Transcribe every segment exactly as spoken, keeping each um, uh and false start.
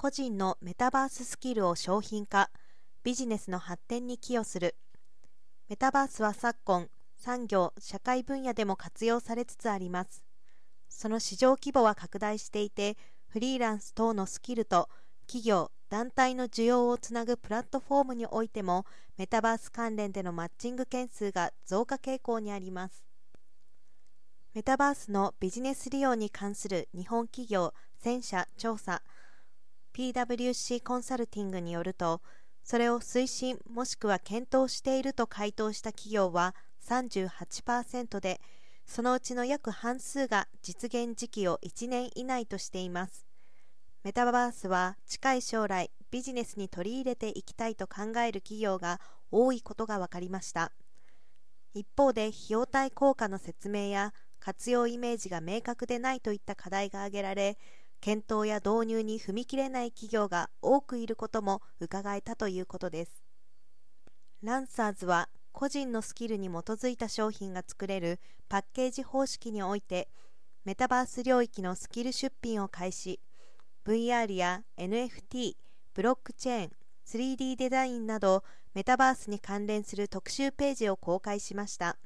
個人のメタバーススキルを商品化、ビジネスの発展に寄与する。メタバースは昨今、産業・社会分野でも活用されつつあります。その市場規模は拡大していて、フリーランス等のスキルと企業・団体の需要をつなぐプラットフォームにおいても、メタバース関連でのマッチング件数が増加傾向にあります。メタバースのビジネス利用に関する日本企業せん社調査、ピーダブリューシー コンサルティングによると、それを推進もしくは検討していると回答した企業は さんじゅうはちパーセント で、そのうちの約半数が実現時期をいちねん以内としています。メタバースは近い将来ビジネスに取り入れていきたいと考える企業が多いことが分かりました。一方で費用対効果の説明や活用イメージが明確でないといった課題が挙げられ、検討や導入に踏み切れない企業が多くいることも伺えたということです。ランサーズは個人のスキルに基づいた商品が作れるパッケージ方式において、メタバース領域のスキル出品を開始、ブイアール や エヌエフティー、ブロックチェーン、スリーディー デザインなどメタバースに関連する特集ページを公開しました。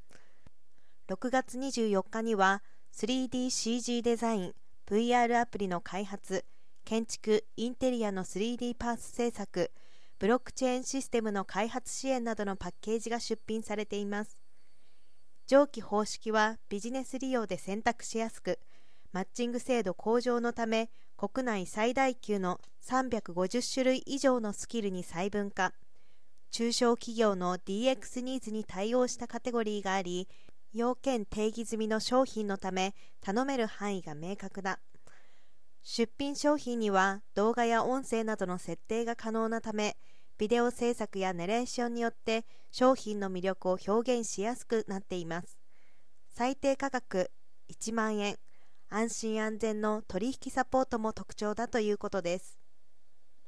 ろくがつにじゅうよっかには スリーディーシージー デザイン、ブイアール アプリの開発、建築・インテリアの スリーディー パーツ制作、ブロックチェーンシステムの開発支援などのパッケージが出品されています。上記方式はビジネス利用で選択しやすく、マッチング精度向上のため、国内最大級のさんびゃくごじゅっしゅるい以上のスキルに細分化、中小企業の ディーエックス ニーズに対応したカテゴリーがあり、要件定義済みの商品のため頼める範囲が明確だ。出品商品には動画や音声などの設定が可能なため、ビデオ制作やナレーションによって商品の魅力を表現しやすくなっています。最低価格いちまんえん、安心安全の取引サポートも特徴だということです。